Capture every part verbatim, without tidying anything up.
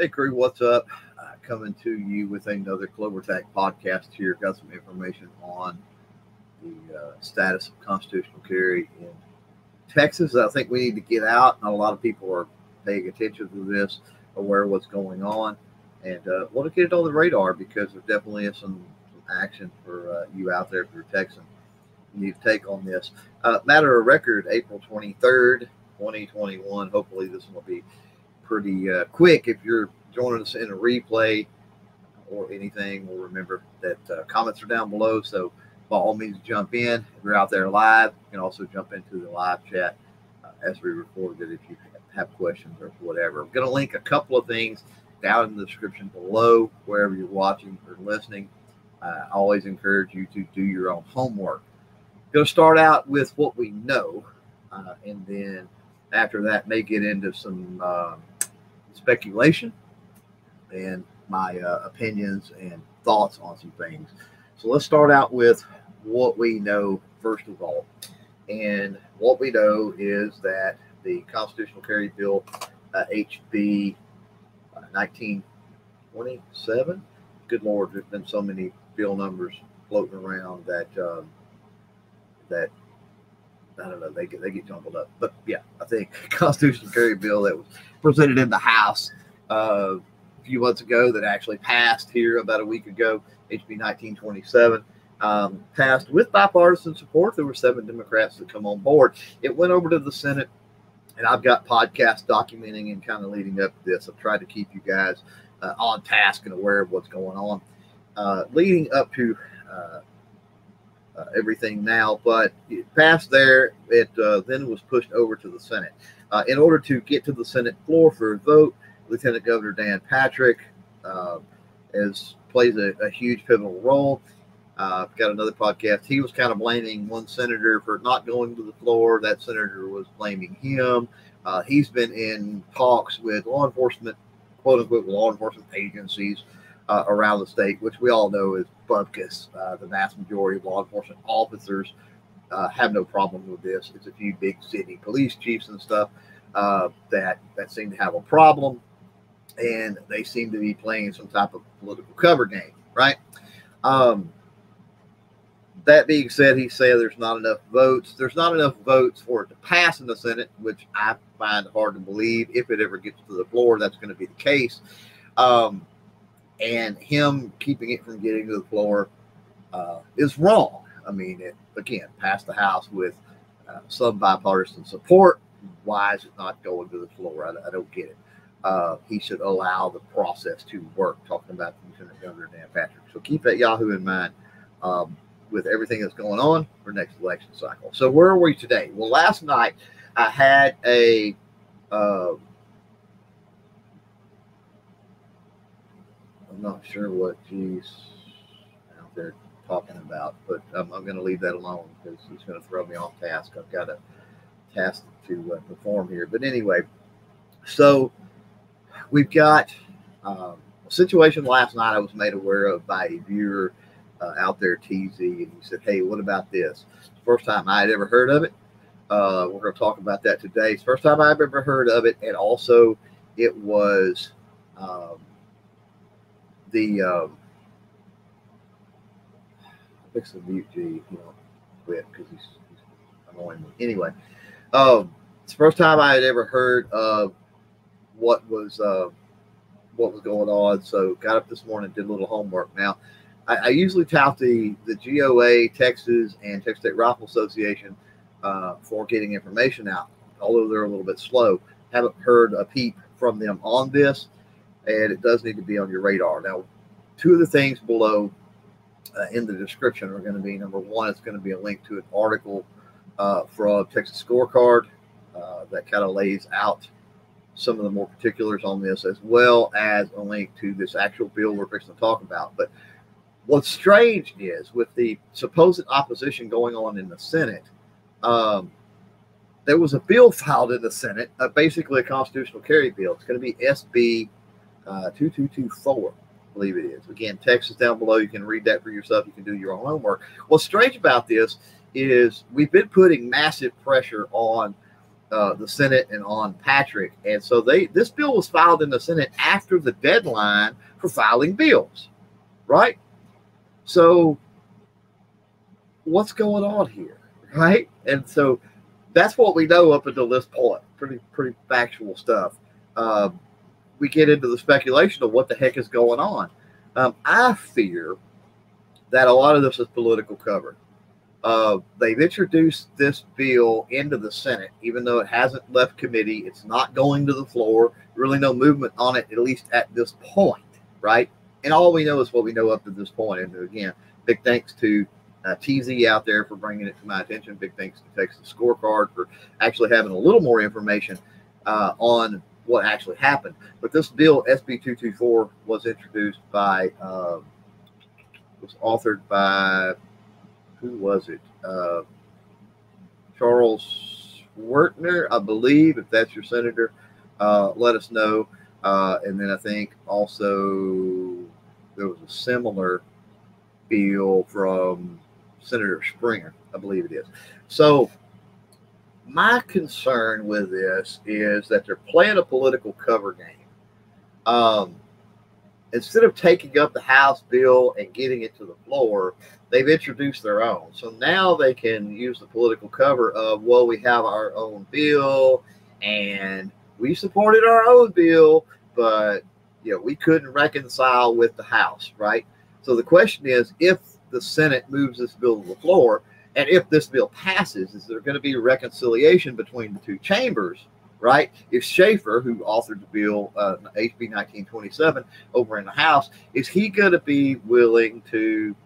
Hey crew, what's up? Uh, coming to you with another CloverTech podcast here. Got some information on the uh, status of constitutional carry in Texas. I think we need to get out. Not a lot of people are paying attention to this, aware of what's going on, and uh, want to get it on the radar because there definitely is some, some action for uh, you out there if you're Texan. You need to take on this. Uh, matter of record, April twenty-third, twenty twenty-one. Hopefully this will be pretty uh, quick. If you're joining us in a replay or anything, we'll remember that uh, comments are down below, so by all means jump in. If you're out there live, you can also jump into the live chat uh, as we record it if you have questions or whatever. I'm going to link a couple of things down in the description below wherever you're watching or listening. Uh, I always encourage you to do your own homework. Going to start out with what we know, uh, and then after that may get into some um, speculation and my uh, opinions and thoughts on some things. So let's start out with what we know first of all. And what we know is that the constitutional carry bill, uh, H B uh, nineteen twenty-seven, good Lord, there's been so many bill numbers floating around that um, that I don't know, they get, they get jumbled up. But yeah, I think constitutional carry bill that was presented in the House uh, a few months ago that actually passed here about a week ago, H B nineteen twenty-seven, um, passed with bipartisan support. There were seven Democrats that come on board. It went over to the Senate, and I've got podcasts documenting and kind of leading up to this. I've tried to keep you guys uh, on task and aware of what's going on uh, leading up to uh, Uh, everything now, but it passed there. It uh, then was pushed over to the Senate. Uh, in order to get to the Senate floor for a vote, Lieutenant Governor Dan Patrick uh, is, plays a, a huge pivotal role. Uh, I've got another podcast. He was kind of blaming one senator for not going to the floor. That senator was blaming him. Uh, he's been in talks with law enforcement, quote-unquote law enforcement agencies Uh, around the state, which we all know is bunkus. Uh, the vast majority of law enforcement officers uh, have no problem with this. It's a few big city police chiefs and stuff uh, that, that seem to have a problem, and they seem to be playing some type of political cover game, right? Um, that being said, he said there's not enough votes. There's not enough votes for it to pass in the Senate, which I find hard to believe. If it ever gets to the floor, that's going to be the case. Um, And him keeping it from getting to the floor uh, is wrong. I mean, it, again, passed the House with uh, some bipartisan support. Why is it not going to the floor? I, I don't get it. Uh, he should allow the process to work, talking about Lieutenant Governor Dan Patrick. So keep that Yahoo in mind um, with everything that's going on for next election cycle. So where are we today? Well, last night I had a... Uh, I'm not sure what he's out there talking about, but I'm, I'm going to leave that alone because he's going to throw me off task. I've got a task to uh, perform here. But anyway, so we've got um, a situation last night I was made aware of by a viewer uh, out there, T Z, and he said, hey, what about this? First time I had ever heard of it. Uh, we're going to talk about that today. It's the first time I've ever heard of it, and also it was um, – The um, fix the mute, G. You know, quit because he's, he's annoying me. Anyway, um, it's the first time I had ever heard of what was uh, what was going on. So got up this morning, did a little homework. Now, I, I usually tout the the G O A Texas and Texas State Rifle Association uh, for getting information out, although they're a little bit slow. Haven't heard a peep from them on this. And it does need to be on your radar. Now, two of the things below uh, in the description are going to be, number one, it's going to be a link to an article uh, from Texas Scorecard uh, that kind of lays out some of the more particulars on this, as well as a link to this actual bill we're fixing to talk about. But what's strange is with the supposed opposition going on in the Senate, um, there was a bill filed in the Senate, uh, basically a constitutional carry bill. It's going to be S B Uh, two two two four, I believe it is. Again, text us down below. You can read that for yourself. You can do your own homework. What's strange about this is we've been putting massive pressure on uh, the Senate and on Patrick. And so they this bill was filed in the Senate after the deadline for filing bills, right? So what's going on here, right? And so that's what we know up until this point. Pretty, pretty factual stuff. Um, we get into the speculation of what the heck is going on. Um, I fear that a lot of this is political cover. Uh, they've introduced this bill into the Senate, even though it hasn't left committee. It's not going to the floor. Really no movement on it, at least at this point, right? And all we know is what we know up to this point. And again, big thanks to Uh, T Z out there for bringing it to my attention. Big thanks to Texas Scorecard for actually having a little more information uh, on what actually happened. But this bill, S B two twenty-four, was introduced by, uh, was authored by, who was it? Uh, Charles Schwertner, I believe. If that's your senator, uh, let us know. Uh, and then I think also there was a similar bill from Senator Springer, I believe it is. So my concern with this is that they're playing a political cover game. Um, instead of taking up the House bill and getting it to the floor, they've introduced their own. So now they can use the political cover of, well, we have our own bill and we supported our own bill, but you know, we couldn't reconcile with the House, right? So the question is, if the Senate moves this bill to the floor, and if this bill passes, is there going to be reconciliation between the two chambers, right? If Schaefer, who authored the bill, uh, H B nineteen twenty-seven, over in the House, is he going to be willing to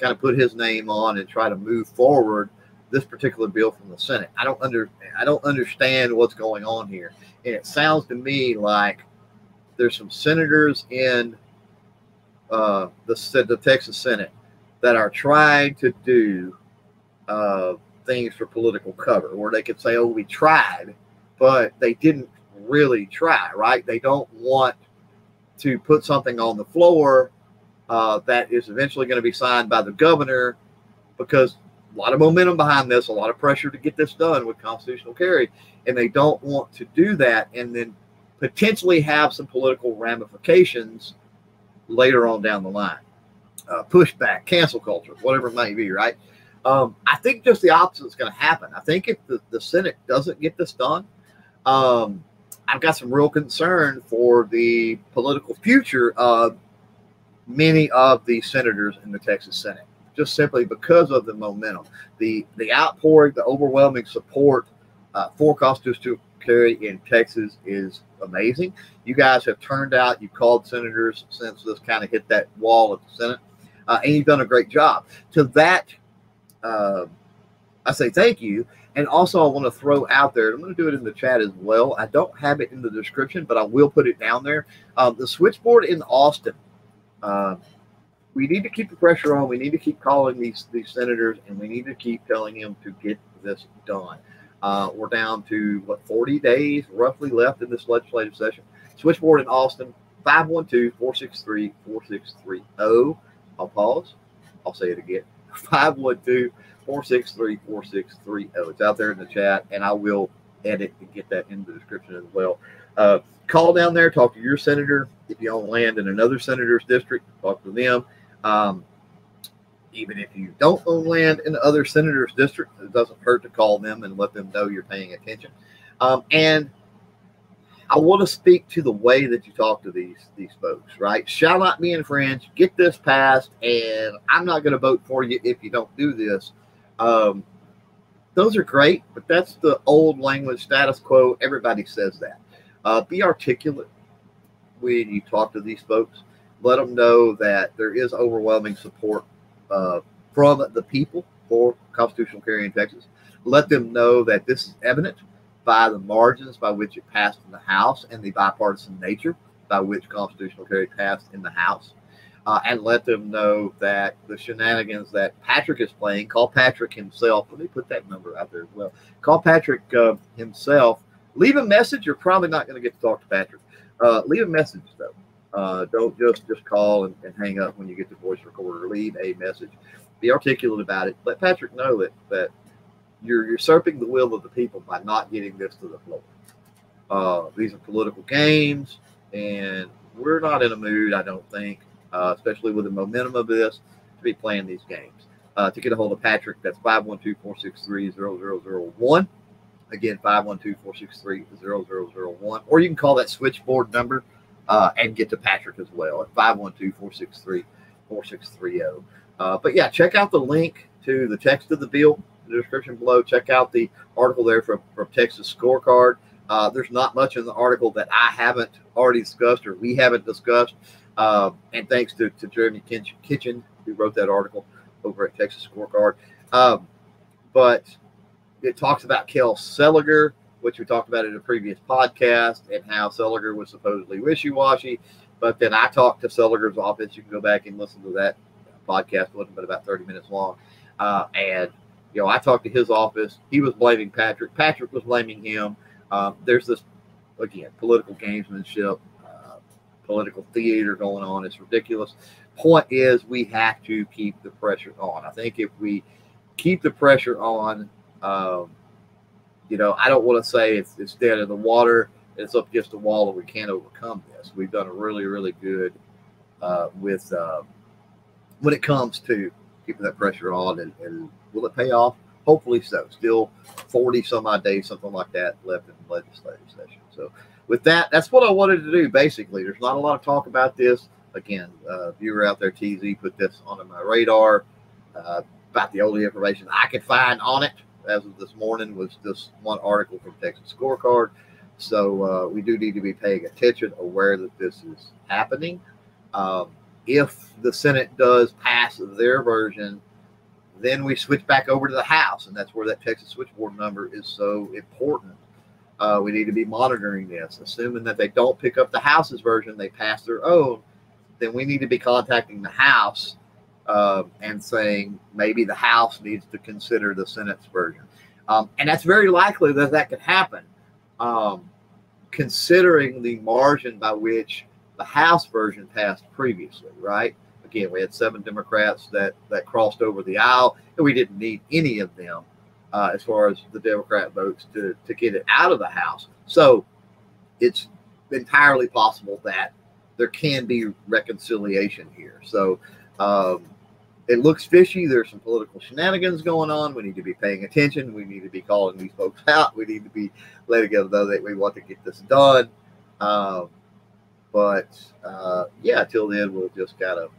kind of put his name on and try to move forward this particular bill from the Senate? I don't under, I don't understand what's going on here. And it sounds to me like there's some senators in Uh, the, the Texas Senate that are trying to do uh, things for political cover, where they could say, oh, we tried, but they didn't really try, right? They don't want to put something on the floor uh, that is eventually going to be signed by the governor, because a lot of momentum behind this, a lot of pressure to get this done with constitutional carry, and they don't want to do that and then potentially have some political ramifications later on down the line. Uh, pushback, cancel culture, whatever it might be, right? Um, I think just the opposite is going to happen. I think if the, the Senate doesn't get this done, um, I've got some real concern for the political future of many of the senators in the Texas Senate, just simply because of the momentum, the, the outpouring, the overwhelming support uh, for constitutional carry in Texas is amazing. You guys have turned out. You called senators since this kind of hit that wall at the Senate, uh, and you've done a great job. To that, uh, I say thank you. And also, I want to throw out there, I'm going to do it in the chat as well. I don't have it in the description, but I will put it down there. Um, the switchboard in Austin. Uh, we need to keep the pressure on. We need to keep calling these these senators, and we need to keep telling them to get this done. Uh, we're down to, what, forty days roughly left in this legislative session. Switchboard in Austin, five one two, four six three, four six three zero. I'll pause. I'll say it again. five one two, four six three, four six three zero. It's out there in the chat, and I will edit and get that in the description as well. Uh, call down there. Talk to your senator. If you own land in another senator's district, talk to them. Um, Even if you don't own land in other senators' district, it doesn't hurt to call them and let them know you're paying attention. Um, and I want to speak to the way that you talk to these these folks, right? Shall not be infringed. Get this passed, and I'm not going to vote for you if you don't do this. Um, those are great, but that's the old language, status quo. Everybody says that. Uh, be articulate when you talk to these folks. Let them know that there is overwhelming support Uh, from the people for constitutional carry in Texas. Let them know that this is evident by the margins by which it passed in the House and the bipartisan nature by which constitutional carry passed in the House. Uh, and let them know that the shenanigans that Patrick is playing, call Patrick himself. Let me put that number out there as well. Call Patrick uh, himself. Leave a message. You're probably not going to get to talk to Patrick. Uh, leave a message, though. Uh, don't just, just call and, and hang up when you get the voice recorder. Leave a message. Be articulate about it. Let Patrick know that, that you're usurping the will of the people by not getting this to the floor. Uh, these are political games, and we're not in a mood, I don't think, uh, especially with the momentum of this, to be playing these games. Uh, to get a hold of Patrick, that's five one two, four six three, zero zero zero one. Again, five one two, four six three, zero zero zero one. Or you can call that switchboard number uh, and get to Patrick as well at five one two, four six three, four six three zero. Uh, but yeah, check out the link to the text of the bill in the description below. Check out the article there from, from Texas Scorecard. Uh, there's not much in the article that I haven't already discussed or we haven't discussed. Uh, and thanks to, to Jeremy Kitchen, who wrote that article over at Texas Scorecard. Um, but it talks about Kel Seliger, which we talked about in a previous podcast, and how Seliger was supposedly wishy-washy. But then I talked to Seliger's office. You can go back and listen to that podcast. It wasn't but about thirty minutes long. Uh, and, you know, I talked to his office. He was blaming Patrick. Patrick was blaming him. Um, there's this, again, political gamesmanship, uh, political theater going on. It's ridiculous. Point is, we have to keep the pressure on. I think if we keep the pressure on, um, you know, I don't want to say it's, it's dead in the water. It's up against the wall and we can't overcome this. We've done a really, really good uh, with uh, when it comes to keeping that pressure on. And, and will it pay off? Hopefully so. Still forty some odd days, something like that, left in the legislative session. So with that, that's what I wanted to do, basically. There's not a lot of talk about this. Again, uh, viewer out there, T Z, put this onto my radar. Uh, about the only information I could find on it as of this morning was this one article from Texas Scorecard. So uh, we do need to be paying attention, aware that this is happening. Um, if the Senate does pass their version, then we switch back over to the House, and that's where that Texas switchboard number is so important. Uh, we need to be monitoring this. Assuming that they don't pick up the House's version, they pass their own, then we need to be contacting the House uh, and saying maybe the House needs to consider the Senate's version. Um, and that's very likely that that could happen, um, considering the margin by which the House version passed previously, right? Again, we had seven Democrats that, that crossed over the aisle, and we didn't need any of them uh, as far as the Democrat votes to, to get it out of the House. So it's entirely possible that there can be reconciliation here. So um, it looks fishy. There's some political shenanigans going on. We need to be paying attention. We need to be calling these folks out. We need to be letting them know that we want to get this done. Um, but, uh, yeah, till then, we'll just kind of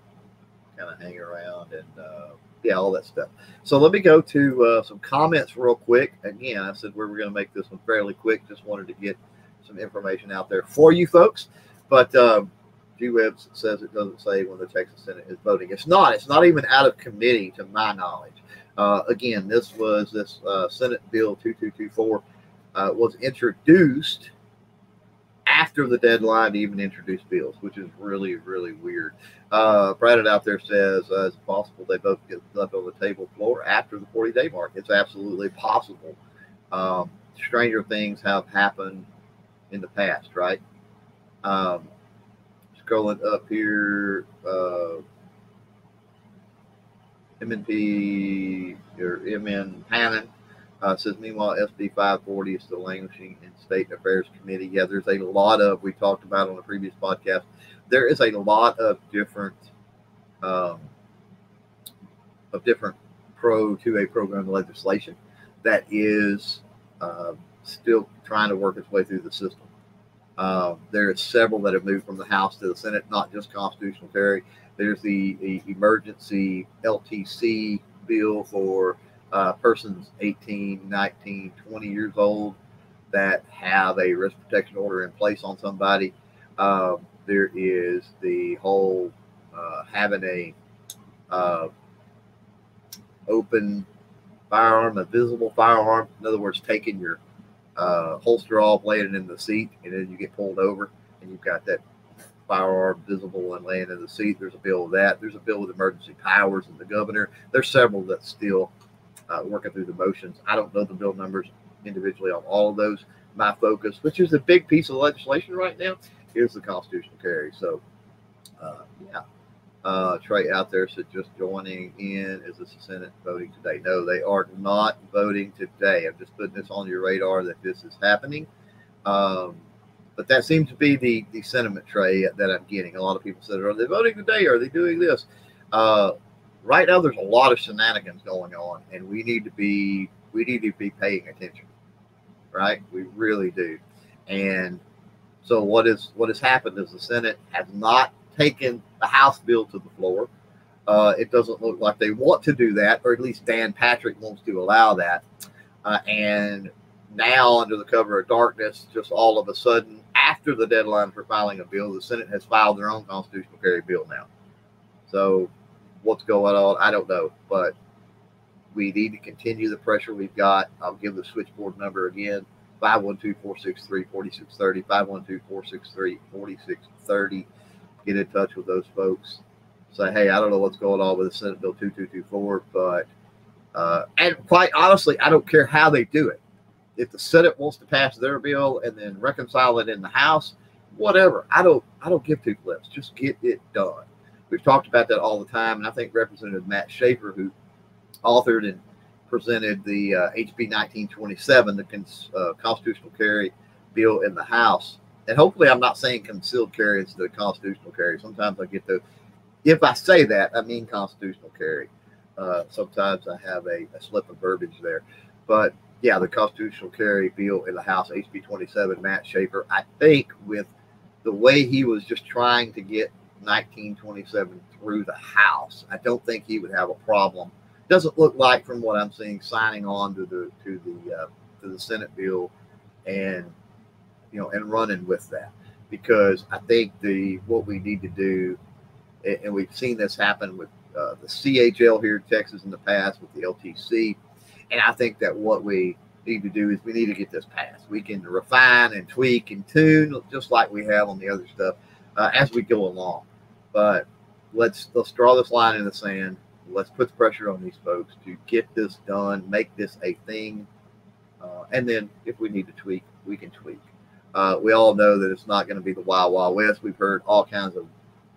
kind of hang around and uh yeah, all that stuff. So let me go to uh some comments real quick. Again, I said we were going to make this one fairly quick, just wanted to get some information out there for you folks. But um G-Web says it doesn't say when the Texas Senate is voting. It's not, it's not even out of committee to my knowledge. Uh again, this was this uh Senate Bill two two two four uh was introduced after the deadline to even introduce bills, which is really, really weird. Uh, Brad out there says, uh, it's possible they both get left on the table floor after the forty-day mark. It's absolutely possible. Um, stranger things have happened in the past, right? Um, scrolling up here, uh, M N P or M N Hannon. Uh, says, meanwhile, S B five forty is still languishing in State Affairs Committee. Yeah, there's a lot of, we talked about on a previous podcast, there is a lot of different, um, of different pro two A program legislation that is uh, still trying to work its way through the system. Uh, there are several that have moved from the House to the Senate, not just constitutional carry. There's the, the emergency L T C bill for Uh, persons eighteen, nineteen, twenty years old that have a risk protection order in place on somebody. Uh, there is the whole uh, having a uh, open firearm, a visible firearm. In other words, taking your uh, holster off, laying it in the seat, and then you get pulled over, and you've got that firearm visible and laying in the seat. There's a bill of that. There's a bill with emergency powers and the governor. There's several that still Uh, working through the motions. I don't know the bill numbers individually on all of those. My focus, which is a big piece of legislation right now, is the constitutional carry. So, uh, yeah, Uh, Trey out there said just joining in. Is this the Senate voting today? No, they are not voting today. I'm just putting this on your radar that this is happening. Um, but that seems to be the, the sentiment, Trey, that I'm getting. A lot of people said, are they voting today? Are they doing this? Uh, right now, there's a lot of shenanigans going on, and we need to be we need to be paying attention, right? We really do. And so what is what has happened is the Senate has not taken the House bill to the floor. Uh, it doesn't look like they want to do that, or at least Dan Patrick wants to allow that. Uh, and now, under the cover of darkness, just all of a sudden, after the deadline for filing a bill, the Senate has filed their own constitutional carry bill now. So what's going on? I don't know, but we need to continue the pressure we've got. I'll give the switchboard number again, five one two, four six three, four six three zero, five one two, four six three, four six three zero. Get in touch with those folks. Say, hey, I don't know what's going on with the Senate Bill two two two four, but, uh, and quite honestly, I don't care how they do it. If the Senate wants to pass their bill and then reconcile it in the House, whatever. I don't, I don't give two flips. Just get it done. We've talked about that all the time, and I think Representative Matt Schaefer, who authored and presented the uh, H B nineteen twenty-seven, the cons uh, constitutional carry bill in the House. And hopefully I'm not saying concealed carry instead of constitutional carry. Sometimes I get the, if I say that, I mean constitutional carry. Uh, sometimes I have a, a slip of verbiage there. But, yeah, the constitutional carry bill in the House, H B twenty-seven, Matt Schaefer, I think with the way he was just trying to get nineteen twenty-seven through the House, I don't think he would have a problem. Doesn't look like, from what I'm seeing, signing on to the to the uh, to the Senate bill, and you know, and running with that, because I think the what we need to do, and we've seen this happen with uh, the C H L here in Texas in the past with the L T C, and I think that what we need to do is we need to get this passed. We can refine and tweak and tune just like we have on the other stuff uh, as we go along, but let's let's draw this line in the sand. Let's put the pressure on these folks to get this done, make this a thing. Uh, and then if we need to tweak, we can tweak. Uh, we all know that it's not going to be the wild, wild west. We've heard all kinds of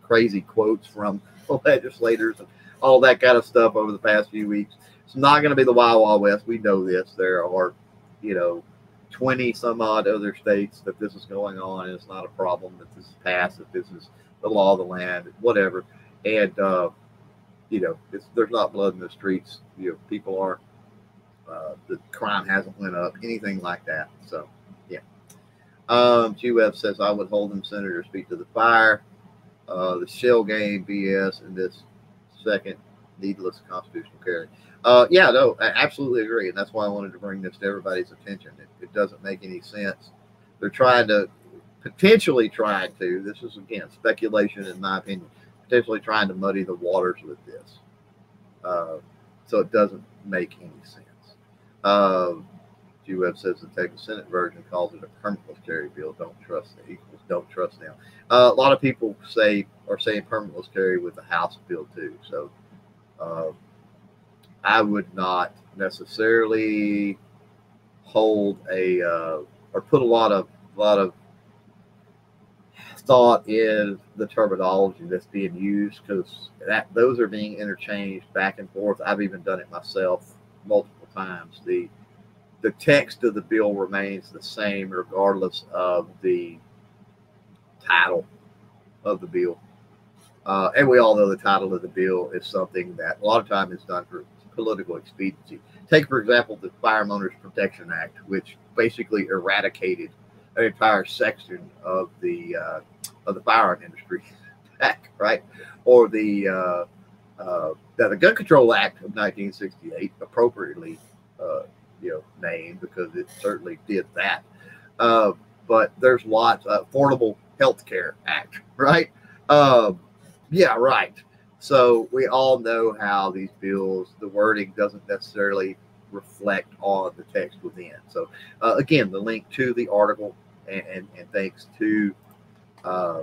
crazy quotes from legislators and all that kind of stuff over the past few weeks. It's not going to be the wild, wild west. We know this. There are, you know, twenty some odd other states that this is going on, and it's not a problem that this is passed, that this is the law of the land, whatever. And, uh, you know, it's, there's not blood in the streets. You know, people aren't, uh, the crime hasn't went up, anything like that. So, yeah. Um, G Web says, I would hold them, Senators, feet to the fire. Uh, the shell game, B S, and this second needless constitutional carry. Uh, yeah, no, I absolutely agree. And that's why I wanted to bring this to everybody's attention. It, it doesn't make any sense. They're trying to, potentially trying to, this is, again, speculation in my opinion, potentially trying to muddy the waters with this. Uh, so it doesn't make any sense. Uh, G Web says the Texas Senate version calls it a permitless carry bill. Don't trust the equals. Don't trust them. Uh, a lot of people say are saying permitless carry with the House bill too. So uh, I would not necessarily hold a uh, or put a lot of a lot of thought in the terminology that's being used, because that those are being interchanged back and forth. I've even done it myself multiple times. The the text of the bill remains the same regardless of the title of the bill. Uh, and we all know the title of the bill is something that a lot of time is done for political expediency. Take, for example, the Firearm Owners Protection Act, which basically eradicated an entire section of the uh, of the firearm industry, right? Or the uh, uh, the Gun Control Act of nineteen sixty-eight, appropriately uh, you know named, because it certainly did that. Uh, but there's lots of Affordable Health Care Act, right? Uh, yeah, right. So we all know how these bills, the wording doesn't necessarily reflect on the text within. So uh, again, the link to the article, and, and, and thanks to uh,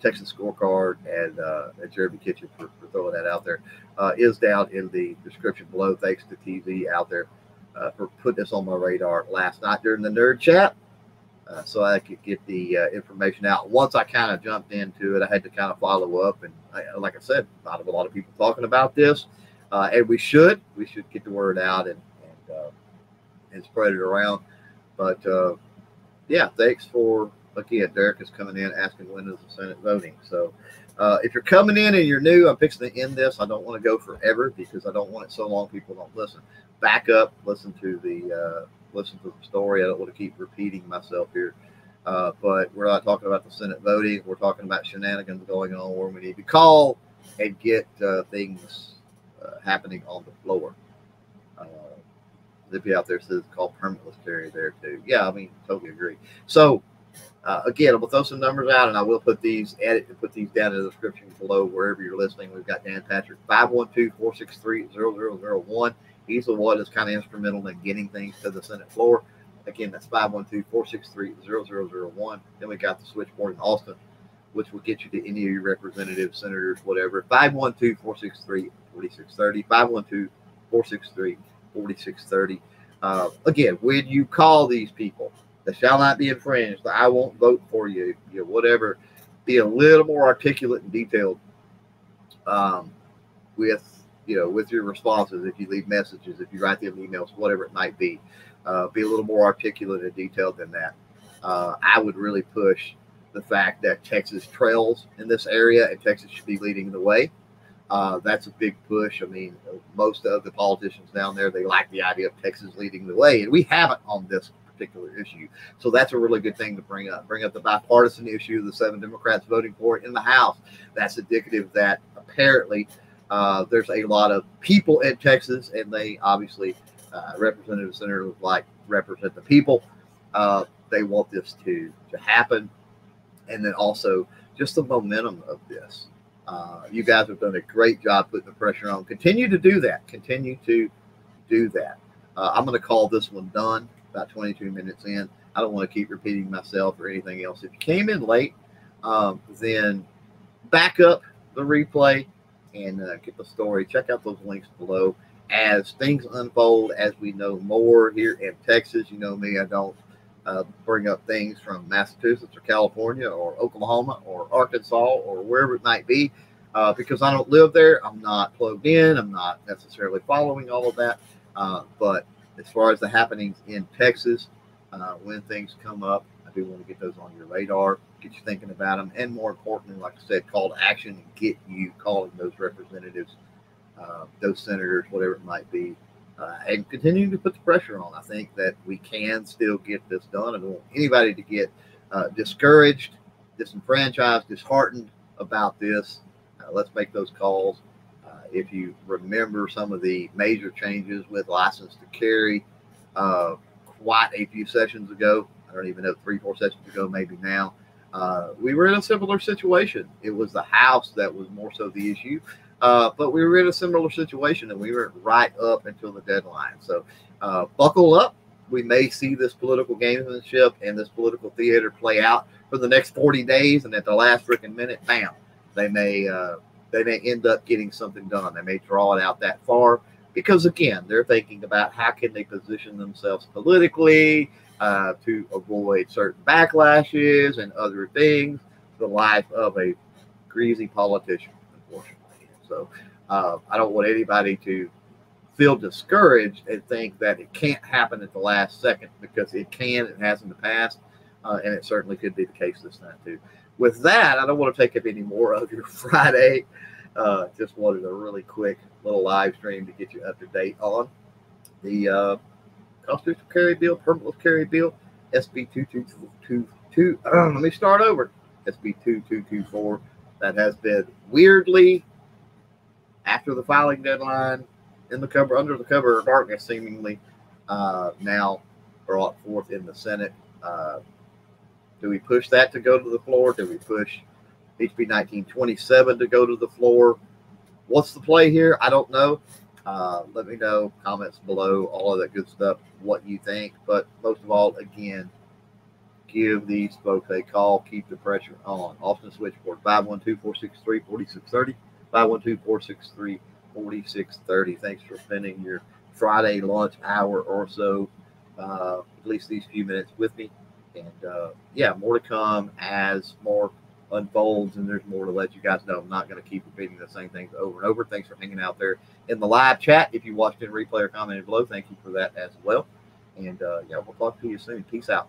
Texas Scorecard and, uh, and Jeremy Kitchen for, for throwing that out there, uh, is down in the description below. Thanks to T V out there uh, for putting this on my radar last night during the nerd chat. uh, so I could get the uh, information out. Once I kind of jumped into it, I had to kind of follow up. And I, like I said, not a lot of people talking about this. Uh, and we should, we should get the word out and, and, uh, and spread it around. But uh, yeah, thanks for, again, Derek is coming in asking when is the Senate voting. So uh, if you're coming in and you're new, I'm fixing to end this. I don't want to go forever because I don't want it so long people don't listen. Back up, listen to the uh, listen to the story. I don't want to keep repeating myself here. Uh, but we're not talking about the Senate voting. We're talking about shenanigans going on where we need to call and get uh, things uh, happening on the floor. Uh, Zippy out there says call permitless carry there too. Yeah, I mean, totally agree. So uh, again, I'm gonna throw some numbers out, and I will put these edit and put these down in the description below wherever you're listening. We've got Dan Patrick, five one two, four six three, zero zero zero one. He's the one that's kind of instrumental in getting things to the Senate floor. Again, that's five one two, four six three, zero zero zero one. Then we got the switchboard in Austin, which will get you to any of your representatives, senators, whatever. five one two, four six three, four six three zero. five one two, four six three, four six three zero. forty-six thirty. Uh, again, when you call these people, they shall not be infringed, the I won't vote for you, you know, whatever, be a little more articulate and detailed um, with, you know, with your responses. If you leave messages, if you write them emails, whatever it might be, uh, be a little more articulate and detailed than that. Uh, I would really push the fact that Texas trails in this area and Texas should be leading the way. Uh, that's a big push. I mean, most of the politicians down there, they like the idea of Texas leading the way, and we haven't on this particular issue. So that's a really good thing to bring up. Bring up the bipartisan issue of the seven Democrats voting for it in the House. That's indicative that apparently uh, there's a lot of people in Texas, and they obviously, uh, representatives, senators, like represent the people. Uh, they want this to, to happen. And then also just the momentum of this. Uh, you guys have done a great job putting the pressure on. Continue to do that. Continue to do that. Uh, I'm going to call this one done about twenty-two minutes in. I don't want to keep repeating myself or anything else. If you came in late, um, then back up the replay and uh, get the story. Check out those links below. As things unfold, as we know more here in Texas, you know me, I don't uh, bring up things from Massachusetts or California or Oklahoma or Arkansas or wherever it might be, uh, because I don't live there. I'm not plugged in. I'm not necessarily following all of that. Uh, but as far as the happenings in Texas, uh, when things come up, I do want to get those on your radar, get you thinking about them. And more importantly, like I said, call to action and get you calling those representatives, uh, those senators, whatever it might be. Uh, and continuing to put the pressure on. I think that we can still get this done. I don't want anybody to get uh, discouraged, disenfranchised, disheartened about this. Uh, let's make those calls. Uh, if you remember some of the major changes with license to carry uh, quite a few sessions ago, I don't even know, three, four sessions ago, maybe now, uh, we were in a similar situation. It was the House that was more so the issue. Uh, but we were in a similar situation, and we were right up until the deadline. So uh, buckle up. We may see this political gamesmanship and this political theater play out for the next forty days, and at the last freaking minute, bam, they may uh, they may end up getting something done. They may draw it out that far because, again, they're thinking about how can they position themselves politically uh, to avoid certain backlashes and other things, the life of a greasy politician. So uh, I don't want anybody to feel discouraged and think that it can't happen at the last second, because it can, it has in the past, uh, and it certainly could be the case this time too. With that, I don't want to take up any more of your Friday. Uh, just wanted a really quick little live stream to get you up to date on the uh, constitutional carry bill, permitless carry bill, S B two two two two. Uh, let me start over. S B two two two four. That has been weirdly, after the filing deadline, in the cover, under the cover of darkness, seemingly, uh, now brought forth in the Senate. Uh, do we push that to go to the floor? Do we push H B nineteen twenty-seven to go to the floor? What's the play here? I don't know. Uh, let me know. Comments below, all of that good stuff, what you think. But most of all, again, give these folks a call. Keep the pressure on. Austin Switchboard, five one two, four six three, four six three zero. five one two, four six three, four six three zero. Thanks for spending your Friday lunch hour or so, uh, at least these few minutes with me. And uh, yeah, more to come as more unfolds and there's more to let you guys know. I'm not going to keep repeating the same things over and over. Thanks for hanging out there in the live chat. If you watched in replay or commented below, thank you for that as well. And uh, yeah, we'll talk to you soon. Peace out.